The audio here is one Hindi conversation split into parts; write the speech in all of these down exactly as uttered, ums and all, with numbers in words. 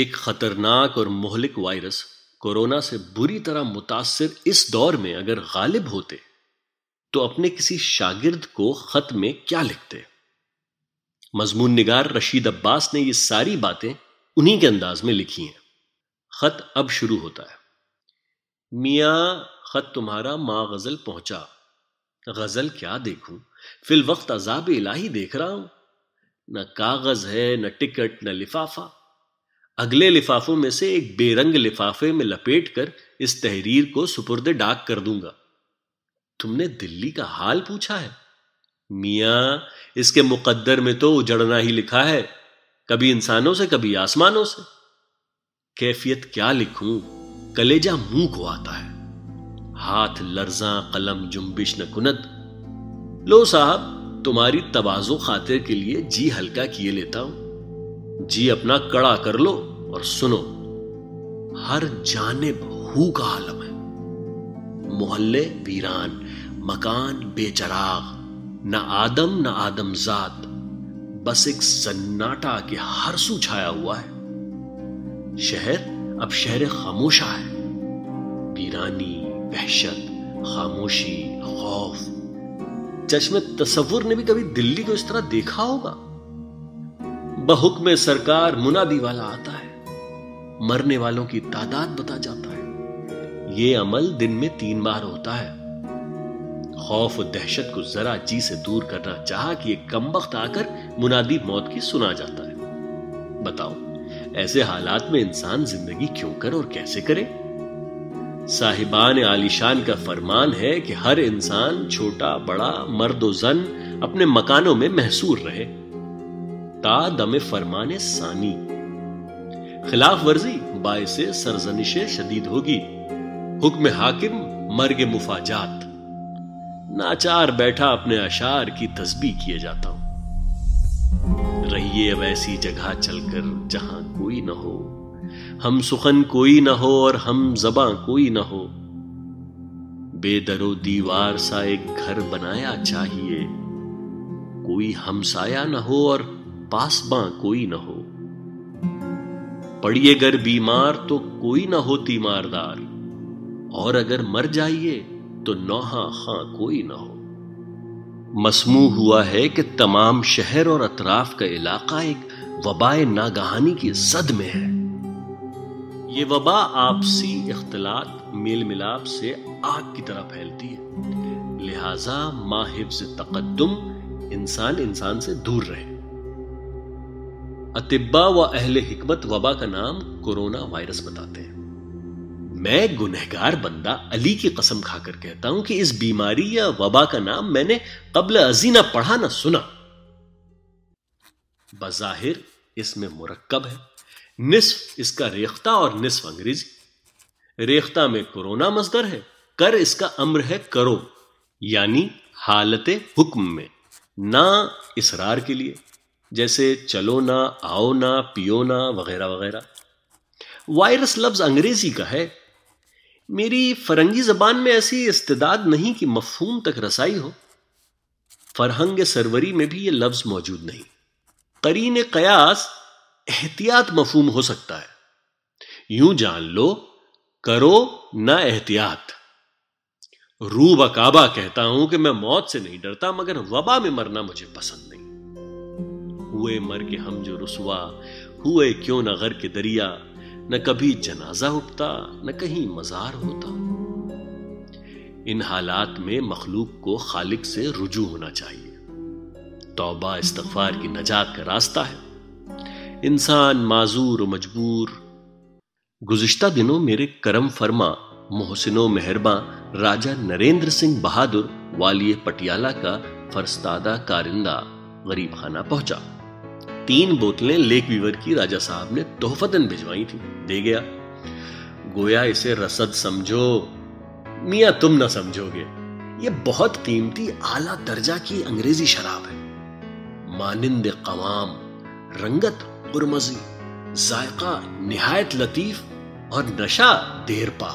एक खतरनाक और मोहलिक वायरस कोरोना से बुरी तरह मुतासिर इस दौर में अगर गालिब होते तो अपने किसी शागिर्द को खत में क्या लिखते। मजमून निगार रशीद अब्बास ने ये सारी बातें उन्हीं के अंदाज में लिखी हैं। खत अब शुरू होता है। मियाँ खत तुम्हारा माँ गजल पहुंचा, गजल क्या देखूं, फिल वक्त अजाब इलाही देख रहा हूं। न कागज है, न टिकट, न लिफाफा। अगले लिफाफों में से एक बेरंग लिफाफे में लपेट कर इस तहरीर को सुपुर्द डाक कर दूंगा। तुमने दिल्ली का हाल पूछा है मियाँ, इसके मुकद्दर में तो उजड़ना ही लिखा है, कभी इंसानों से कभी आसमानों से। कैफियत क्या लिखूं, कलेजा मुंह को आता है, हाथ लर्जा कलम जुम्बिश न कुनद। लो साहब, तुम्हारी तवाज़ो खातिर के लिए जी हल्का किए लेता हूं। जी अपना कड़ा कर लो और सुनो, हर जानिब हू का आलम है। मोहल्ले वीरान, मकान बेचराग, ना आदम ना आदमजात, बस एक सन्नाटा के हर सू छाया हुआ है। शहर अब शहर खामोशा है। वीरानी, वहशत, खामोशी, खौफ। चश्मे तसव्वुर ने भी कभी दिल्ली को इस तरह देखा होगा। बहुक्म सरकार मुनादी वाला आता है, मरने वालों की तादाद बता जाता है। ये अमल दिन में तीन बार होता है। खौफ और दहशत को जरा जी से दूर करना चाहा कि एक कमबख्त आकर मुनादी मौत की सुना जाता है। बताओ, ऐसे हालात में इंसान जिंदगी क्यों करे और कैसे करे। साहिबान आलिशान का फरमान है कि हर इंसान छोटा बड़ा मर्द व जन अपने मकानों में महसूर रहे ता दमे फरमाने सानी। खिलाफ वर्जी बायसे सरजनिशे शदीद होगी, हुक्म हाकिम मर्ग मुफाजात। नाचार बैठा अपने अशार की तस्बीह किए जाता हूं। रहिए वैसी जगह चलकर जहां कोई न हो, हम सुखन कोई न हो और हम जबां कोई न हो। बेदरो दीवार सा एक घर बनाया चाहिए, कोई हमसाया न हो और पासबां कोई न हो। पड़िए गर बीमार तो कोई न हो तीमारदार, और अगर मर जाइए तो नौहा खां कोई न हो। मसमू हुआ है कि तमाम शहर और अतराफ का इलाका एक वबाए नागहानी की जद में है। ये वबा आपसी इख्तलात मेल मिलाप से आग की तरह फैलती है। लिहाजा माहिब्स तकद्दुम इंसान इंसान से दूर रहे। अतिब्बा व अहले हिकमत वबा का नाम कोरोना वायरस बताते हैं। मैं गुनहगार बंदा अली की कसम खाकर कहता हूं कि इस बीमारी या वबा का नाम मैंने कब्ल अजी ना पढ़ा ना सुना। बज़ाहिर इसमें मुरक्कब है, निस्फ इसका रेख्ता और निस्फ अंग्रेजी। रेख्ता में कोरोना मजदर है, कर इसका अम्र है करो, यानी हालते हुक्म में, ना इसरार के लिए, जैसे चलो ना, आओ ना, पियो ना, वगैरह वगैरह। वायरस लफ्ज अंग्रेजी का है। मेरी फरंगी जबान में ऐसी इस्तेदाद नहीं कि मफहूम तक रसाई हो। फरहंग सरवरी में भी ये लफ्ज मौजूद नहीं। करीन कयास एहतियात मफहूम हो सकता है। यूं जान लो, करो ना एहतियात। रूबा काबा कहता हूं कि मैं मौत से नहीं डरता, मगर वबा में मरना मुझे पसंद नहीं। हुए मर के हम जो रुसवा, हुए क्यों ना घर के दरिया। न कभी जनाजा उठता, न कहीं मजार होता। इन हालात में मखलूक को खालिक से रुजू होना चाहिए। तौबा इस्तगफार की नजात का रास्ता है। इंसान माजूर और मजबूर। गुज़िश्ता दिनों मेरे करम फरमा मोहसिनो मेहरबा राजा नरेंद्र सिंह बहादुर वाली पटियाला का फरस्तादा कारिंदा गरीब खाना पहुंचा। तीन बोतलें लेक वीवर की राजा साहब ने तोहफतन भिजवाई थी, दे गया। गोया इसे रसद समझो। मियां तुम ना समझोगे, ये बहुत कीमती आला दर्जा की अंग्रेजी शराब है। मानिंद कवाम, रंगत कुरमजी, जायका निहायत लतीफ और नशा देरपा।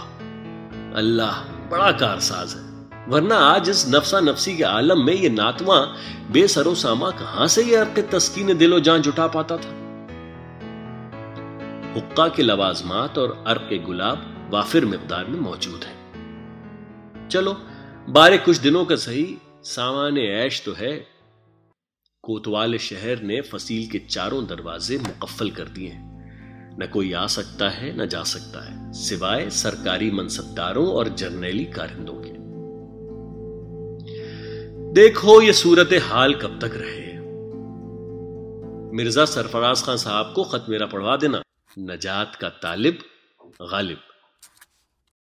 अल्लाह बड़ा कारसाज है, वरना आज इस नफसा नफसी के आलम में ये नातवा बेसरो सामा कहां से ये अर्क तस्कीन दिलो जान जुटा पाता था। हुक्का के लवाजमात और अर्क के गुलाब वाफिर मकदार में मौजूद हैं। चलो बारे कुछ दिनों का सही सामाने ऐश तो है। कोतवाल शहर ने फसील के चारों दरवाजे मुकफ्फल कर दिए हैं, न कोई आ सकता है न जा सकता है, सिवाय सरकारी मनसबदारों और जर्नेली कारिंदों के। देखो ये सूरत हाल कब तक रहे। मिर्जा सरफराज खान साहब को खत मेरा पढ़वा देना। नजात का तालिब गालिब।